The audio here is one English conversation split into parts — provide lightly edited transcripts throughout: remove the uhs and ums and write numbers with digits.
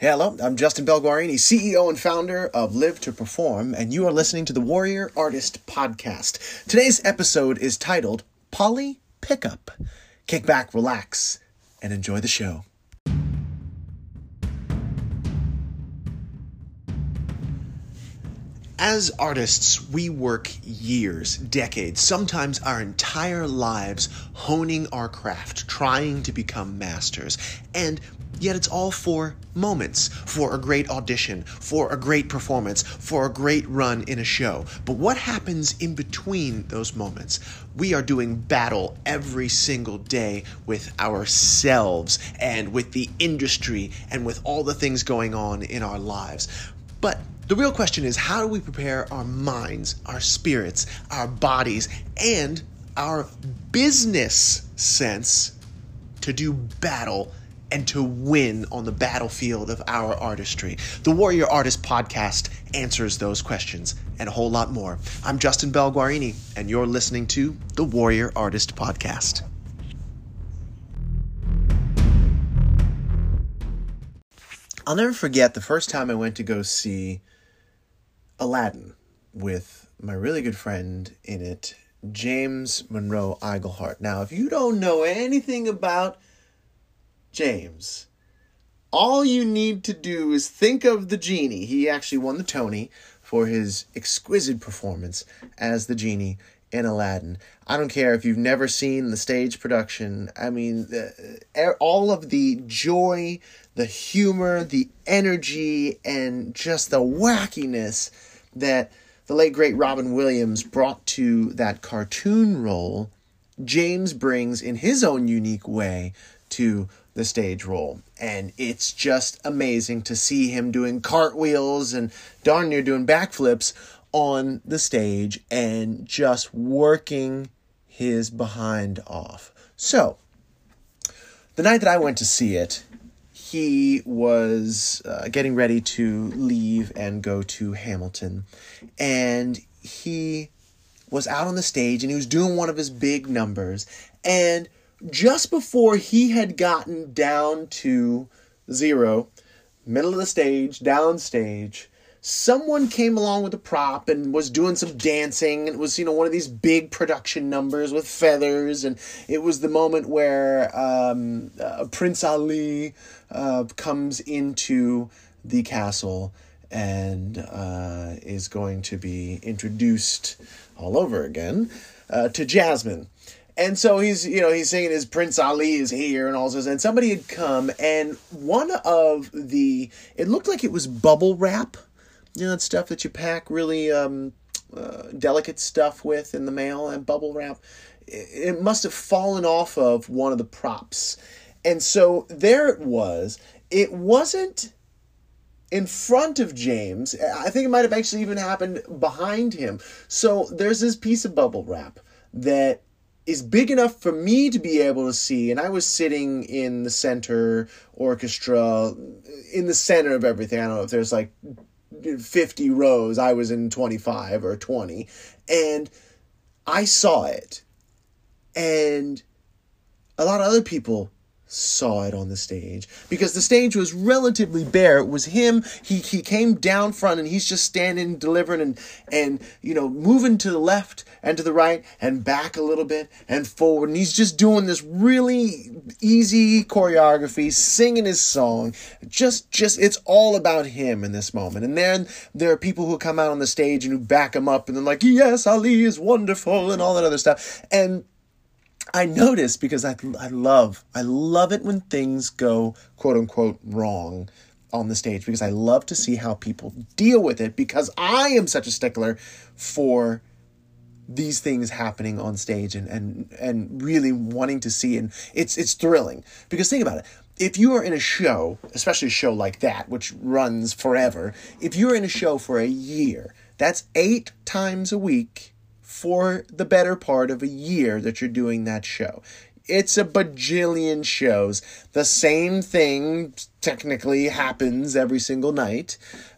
Hello, I'm Justin Belguarini, CEO and founder of Live to Perform, and you are listening to the Warrior Artist Podcast. Today's episode is titled Polly Pickup. Kick back, relax, and enjoy the show. As artists, we work years, decades, sometimes our entire lives honing our craft, trying to become masters, and yet it's all for moments, for a great audition, for a great performance, for a great run in a show. But what happens in between those moments? We are doing battle every single day with ourselves and with the industry and with all the things going on in our lives. But the real question is, how do we prepare our minds, our spirits, our bodies, and our business sense to do battle and to win on the battlefield of our artistry? The Warrior Artist Podcast answers those questions and a whole lot more. I'm Justin Belguarini, and you're listening to the Warrior Artist Podcast. I'll never forget the first time I went to go see Aladdin with my really good friend in it, James Monroe Iglehart. Now, if you don't know anything about James, all you need to do is think of the genie. He actually won the Tony for his exquisite performance as the genie in Aladdin. I don't care if you've never seen the stage production. I mean, all of the joy, the humor, the energy, and just the wackiness that the late, great Robin Williams brought to that cartoon role, James brings in his own unique way to the stage role. And it's just amazing to see him doing cartwheels and darn near doing backflips on the stage and just working his behind off. So, the night that I went to see it, he was getting ready to leave and go to Hamilton. And he was out on the stage and he was doing one of his big numbers. And just before he had gotten down to zero, middle of the stage, downstage, someone came along with a prop and was doing some dancing. It was, one of these big production numbers with feathers. And it was the moment where Prince Ali comes into the castle and is going to be introduced all over again to Jasmine. And so he's singing his Prince Ali is here and all this. And somebody had come, and one of the, it looked like it was bubble wrap. You know, that stuff that you pack really delicate stuff with in the mail, and bubble wrap. It must have fallen off of one of the props. And so there it was. It wasn't in front of James. I think it might have actually even happened behind him. So there's this piece of bubble wrap that is big enough for me to be able to see. And I was sitting in the center orchestra, in the center of everything. I don't know if there's 50 rows. I was in 25 or 20. And I saw it. And a lot of other people saw it on the stage, because the stage was relatively bare. It was him. He came down front, and he's just standing, delivering, and moving to the left and to the right and back a little bit and forward. And he's just doing this really easy choreography, singing his song. Just it's all about him in this moment. And then there are people who come out on the stage and who back him up, and then yes, Ali is wonderful and all that other stuff. And I notice, because I love it when things go, quote unquote, wrong on the stage, because I love to see how people deal with it, because I am such a stickler for these things happening on stage and really wanting to see. And it's thrilling, because think about it. If you are in a show, especially a show like that, which runs forever, if you're in a show for a year, that's 8 times a week for the better part of a year that you're doing that show. It's a bajillion shows. The same thing technically happens every single night.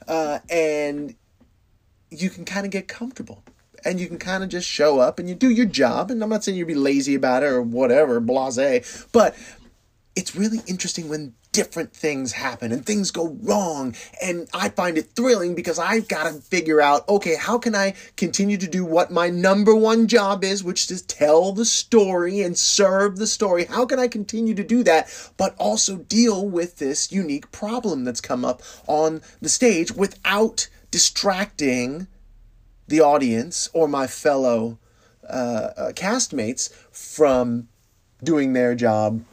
And you can kind of get comfortable. And you can kind of just show up and you do your job. And I'm not saying you'd be lazy about it or whatever, blasé. But it's really interesting when different things happen and things go wrong. And I find it thrilling because I've got to figure out, okay, how can I continue to do what my number one job is, which is tell the story and serve the story? How can I continue to do that, but also deal with this unique problem that's come up on the stage without distracting the audience or my fellow castmates from doing their job,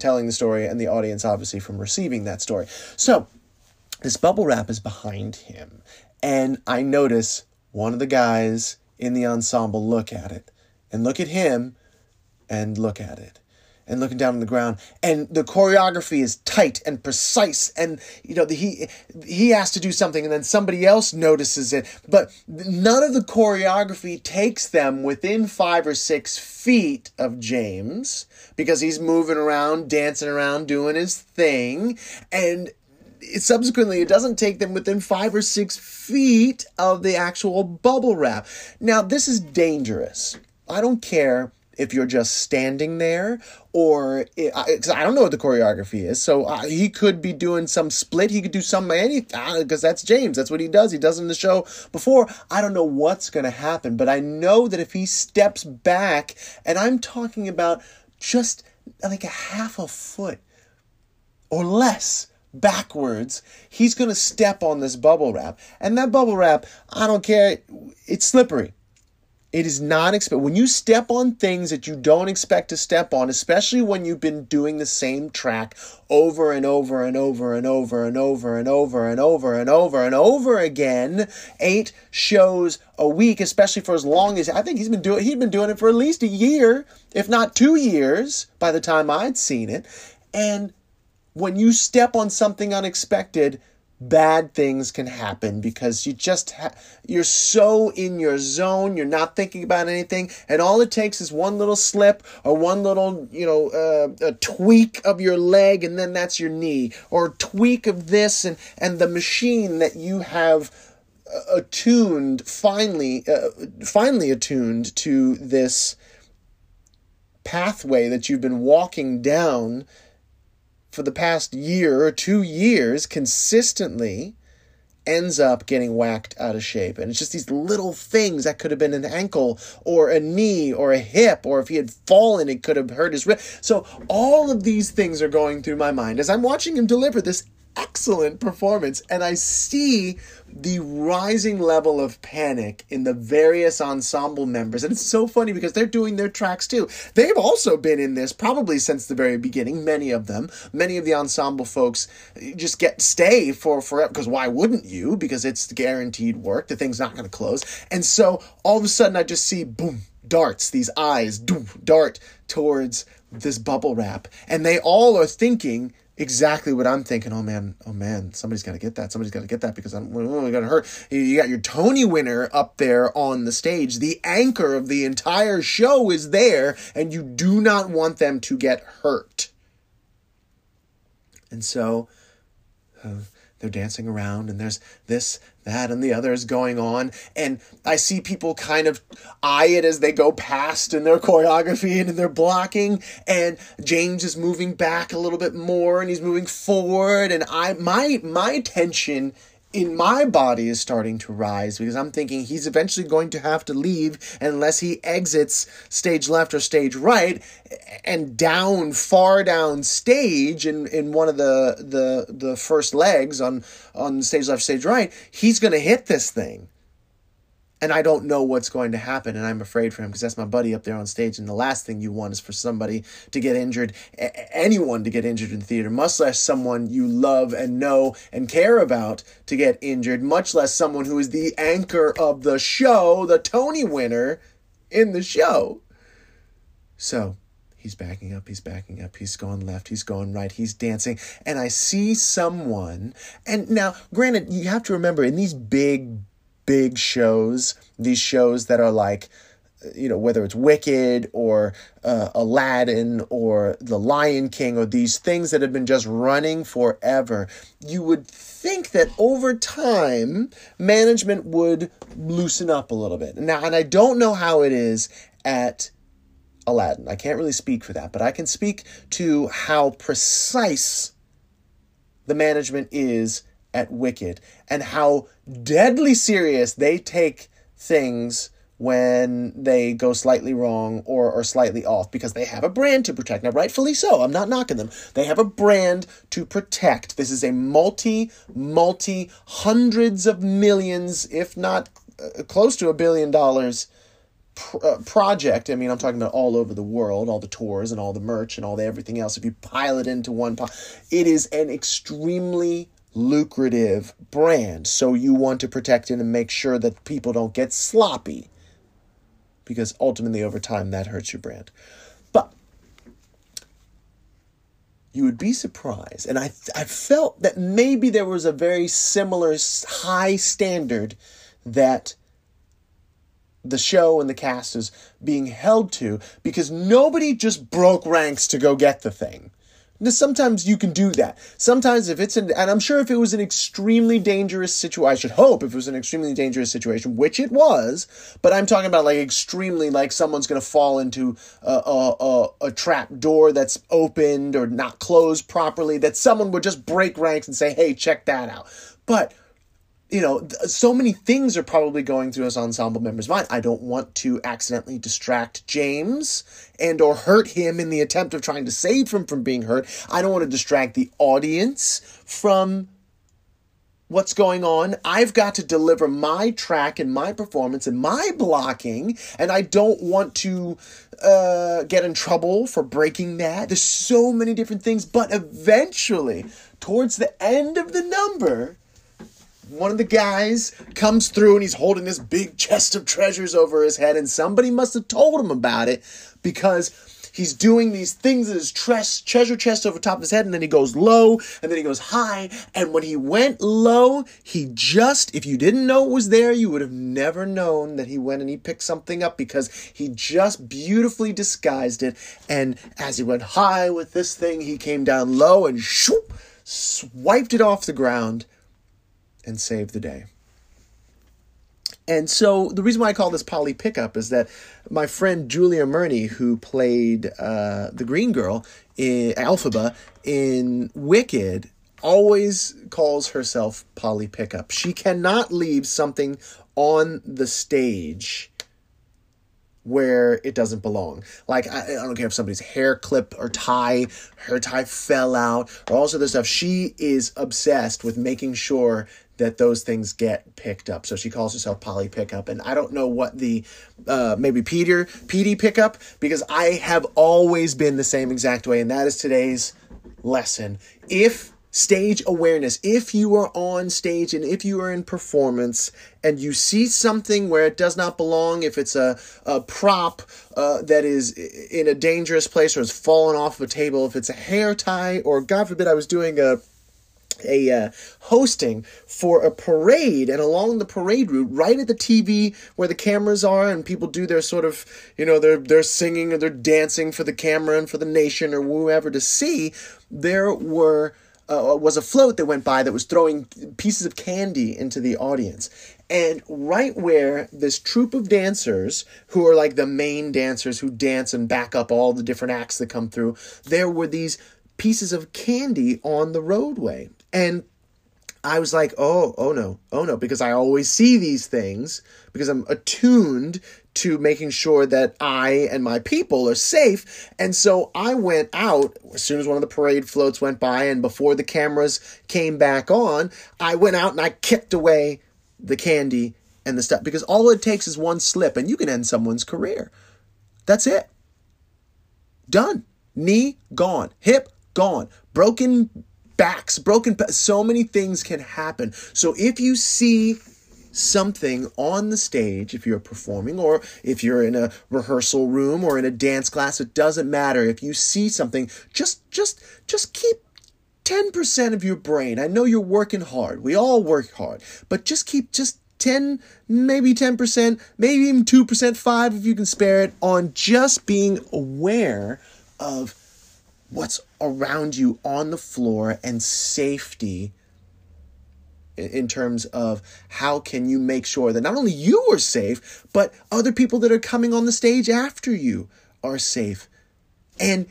telling the story, and the audience obviously from receiving that story. So this bubble wrap is behind him, and I notice one of the guys in the ensemble look at it and look at him and look at it and looking down on the ground, and the choreography is tight and precise, and you know he has to do something and then somebody else notices it, but none of the choreography takes them within 5 or 6 feet of James because he's moving around, dancing around, doing his thing, and subsequently it doesn't take them within 5 or 6 feet of the actual bubble wrap. Now this is dangerous. I don't care if you're just standing there, or because I don't know what the choreography is, so he could be doing some split, he could do some anything, because that's James, that's what he does in the show before. I don't know what's going to happen, but I know that if he steps back, and I'm talking about just like a half a foot or less backwards, he's going to step on this bubble wrap, and that bubble wrap, I don't care, it's slippery. It is not expected. When you step on things that you don't expect to step on, especially when you've been doing the same track over and over and over and over and over and over and over and over and over again, 8 shows a week, especially for as long as I think he'd been doing it for at least a year, if not 2 years, by the time I'd seen it. And when you step on something unexpected, bad things can happen because you just you're so in your zone, you're not thinking about anything, and all it takes is one little slip or one little a tweak of your leg, and then that's your knee, or a tweak of this, and the machine that you have attuned finally attuned to this pathway that you've been walking down for the past year or 2 years consistently ends up getting whacked out of shape. And it's just these little things that could have been an ankle or a knee or a hip, or if he had fallen, it could have hurt his wrist. So all of these things are going through my mind as I'm watching him deliver this excellent performance, and I see the rising level of panic in the various ensemble members. And it's so funny because they're doing their tracks too. They've also been in this probably since the very beginning. Many of them, many of the ensemble folks just stay for forever, because why wouldn't you? Because it's guaranteed work. The thing's not going to close. And so all of a sudden I just see boom, darts, these eyes dart towards this bubble wrap. And they all are thinking exactly what I'm thinking. Oh man, somebody's got to get that. Somebody's got to get that, because I'm really going to hurt. You got your Tony winner up there on the stage. The anchor of the entire show is there, and you do not want them to get hurt. And so they're dancing around, and there's this, that, and the other is going on. And I see people kind of eye it as they go past in their choreography and in their blocking. And James is moving back a little bit more, and he's moving forward. And my tension in my body is starting to rise, because I'm thinking he's eventually going to have to leave unless he exits stage left or stage right and down, far down stage in one of the first legs on stage left, stage right. He's going to hit this thing. And I don't know what's going to happen, and I'm afraid for him, because that's my buddy up there on stage, and the last thing you want is for somebody to get injured, anyone to get injured in theater, much less someone you love and know and care about to get injured, much less someone who is the anchor of the show, the Tony winner in the show. So He's backing up, he's going left, he's going right, he's dancing, and I see someone, and now, granted, you have to remember, in these big shows, these shows that are like, whether it's Wicked or Aladdin or The Lion King, or these things that have been just running forever, you would think that over time, management would loosen up a little bit. Now, and I don't know how it is at Aladdin. I can't really speak for that, but I can speak to how precise the management is at Wicked and how deadly serious they take things when they go slightly wrong or slightly off, because they have a brand to protect. Now, rightfully so. I'm not knocking them. They have a brand to protect. This is a multi hundreds of millions, if not close to $1 billion project. I mean, I'm talking about all over the world, all the tours and all the merch and all the everything else. If you pile it into one pot, it is an extremely lucrative brand. So you want to protect it and make sure that people don't get sloppy, because ultimately over time that hurts your brand. But you would be surprised, and I felt that maybe there was a very similar high standard that the show and the cast is being held to, because nobody just broke ranks to go get the thing. Sometimes you can do that. Sometimes if it's and I'm sure if it was an extremely dangerous situation, I should hope if it was an extremely dangerous situation, which it was, but I'm talking about like extremely, like someone's going to fall into a trap door that's opened or not closed properly, that someone would just break ranks and say, hey, check that out. But you know, so many things are probably going through this ensemble member's mind. I don't want to accidentally distract James and or hurt him in the attempt of trying to save him from being hurt. I don't want to distract the audience from what's going on. I've got to deliver my track and my performance and my blocking, and I don't want to get in trouble for breaking that. There's so many different things, but eventually, towards the end of the number, one of the guys comes through and he's holding this big chest of treasures over his head, and somebody must have told him about it, because he's doing these things in his treasure chest over top of his head, and then he goes low and then he goes high. And when he went low, he just, if you didn't know it was there, you would have never known that he went and he picked something up, because he just beautifully disguised it. And as he went high with this thing, he came down low and shoop, swiped it off the ground and save the day. And so the reason why I call this Polly Pickup is that my friend Julia Murney, who played the Green Girl in Elphaba in Wicked, always calls herself Polly Pickup. She cannot leave something on the stage where it doesn't belong. Like, I don't care if somebody's hair clip or tie, her tie fell out, or all sort of stuff. She is obsessed with making sure that those things get picked up. So she calls herself Polly Pickup. And I don't know what the, maybe Petey Pickup, because I have always been the same exact way. And that is today's lesson. If stage awareness, if you are on stage and if you are in performance and you see something where it does not belong, if it's a prop that is in a dangerous place or has fallen off a table, if it's a hair tie, or God forbid, I was doing a hosting for a parade, and along the parade route, right at the TV where the cameras are and people do their sort of, you know, they're singing or they're dancing for the camera and for the nation or whoever to see, there was a float that went by that was throwing pieces of candy into the audience. And right where this troupe of dancers, who are like the main dancers who dance and back up all the different acts that come through, there were these pieces of candy on the roadway. And I was like, oh no, because I always see these things, because I'm attuned to making sure that I and my people are safe. And so I went out as soon as one of the parade floats went by, and before the cameras came back on, I went out and I kicked away the candy and the stuff, because all it takes is one slip and you can end someone's career. That's it. Done. Knee gone. Hip gone. Broken backs, so many things can happen. So if you see something on the stage, if you're performing or if you're in a rehearsal room or in a dance class, it doesn't matter. If you see something, just keep 10% of your brain. I know you're working hard. We all work hard, but just keep 10, maybe 10%, maybe even 2%, 5 if you can spare it, on just being aware of what's around you on the floor and safety in terms of how can you make sure that not only you are safe, but other people that are coming on the stage after you are safe. And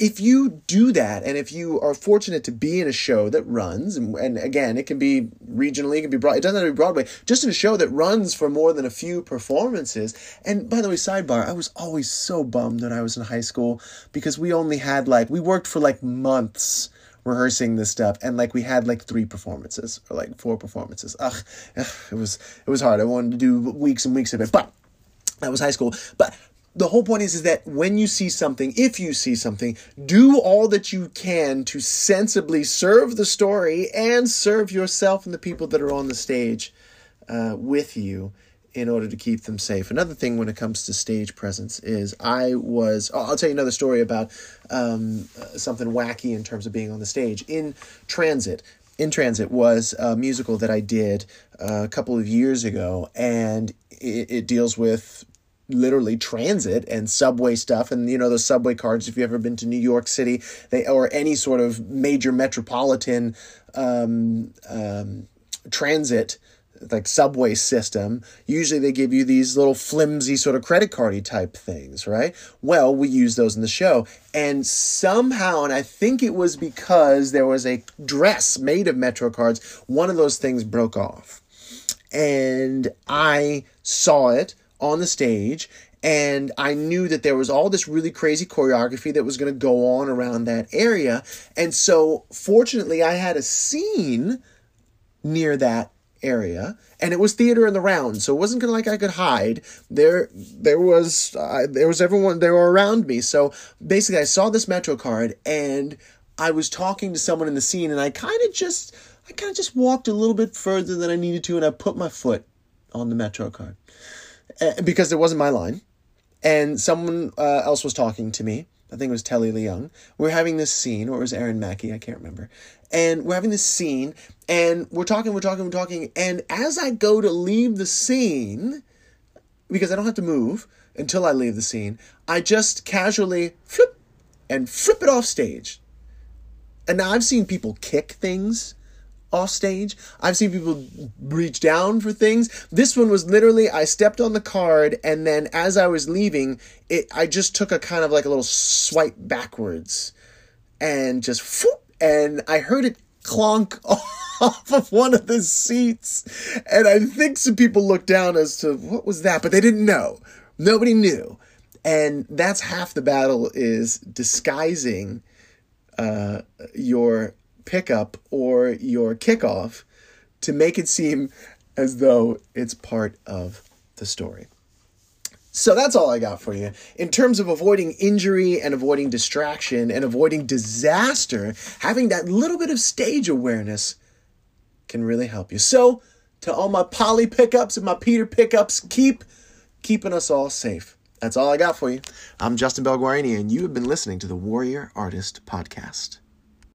If you do that, and if you are fortunate to be in a show that runs, and again, it can be regionally, it can be broad, it doesn't have to be Broadway, just in a show that runs for more than a few performances. And by the way, sidebar, I was always so bummed when I was in high school because we only had we worked for months rehearsing this stuff, and we had 3 performances or 4 performances. Ugh, it was hard. I wanted to do weeks and weeks of it, but that was high school. But the whole point is that when you see something, if you see something, do all that you can to sensibly serve the story and serve yourself and the people that are on the stage with you in order to keep them safe. Another thing when it comes to stage presence is I'll tell you another story about something wacky in terms of being on the stage. In Transit was a musical that I did a couple of years ago, and it deals with literally transit and subway stuff, and those subway cards. If you've ever been to New York City, or any sort of major metropolitan transit subway system, usually they give you these little flimsy sort of credit cardy type things, right? Well, we use those in the show, and somehow, and I think it was because there was a dress made of Metro cards, one of those things broke off, and I saw it on the stage, and I knew that there was all this really crazy choreography that was going to go on around that area. And so fortunately I had a scene near that area, and it was theater in the round, so it wasn't gonna I could hide. There was everyone, they were around me. So basically I saw this Metro card, and I was talking to someone in the scene, and I kind of just walked a little bit further than I needed to, and I put my foot on the Metro card. Because it wasn't my line, and someone else was talking to me. I think it was Telly Leung. We're having this scene, or it was Aaron Mackey, I can't remember. And we're having this scene, and we're talking. And as I go to leave the scene, because I don't have to move until I leave the scene, I just casually flip it off stage. And now I've seen people kick things off stage. I've seen people reach down for things. This one was literally, I stepped on the card, and then as I was leaving, I just took a kind of a little swipe backwards, and just whoop, and I heard it clonk off of one of the seats, and I think some people looked down as to what was that, but they didn't know. Nobody knew, and that's half the battle, is disguising your pickup or your kickoff to make it seem as though it's part of the story. So that's all I got for you. In terms of avoiding injury and avoiding distraction and avoiding disaster, having that little bit of stage awareness can really help you. So to all my Polly pickups and my Peter pickups, keep keeping us all safe. That's all I got for you. I'm Justin Belguarini, and you have been listening to the Warrior Artist Podcast.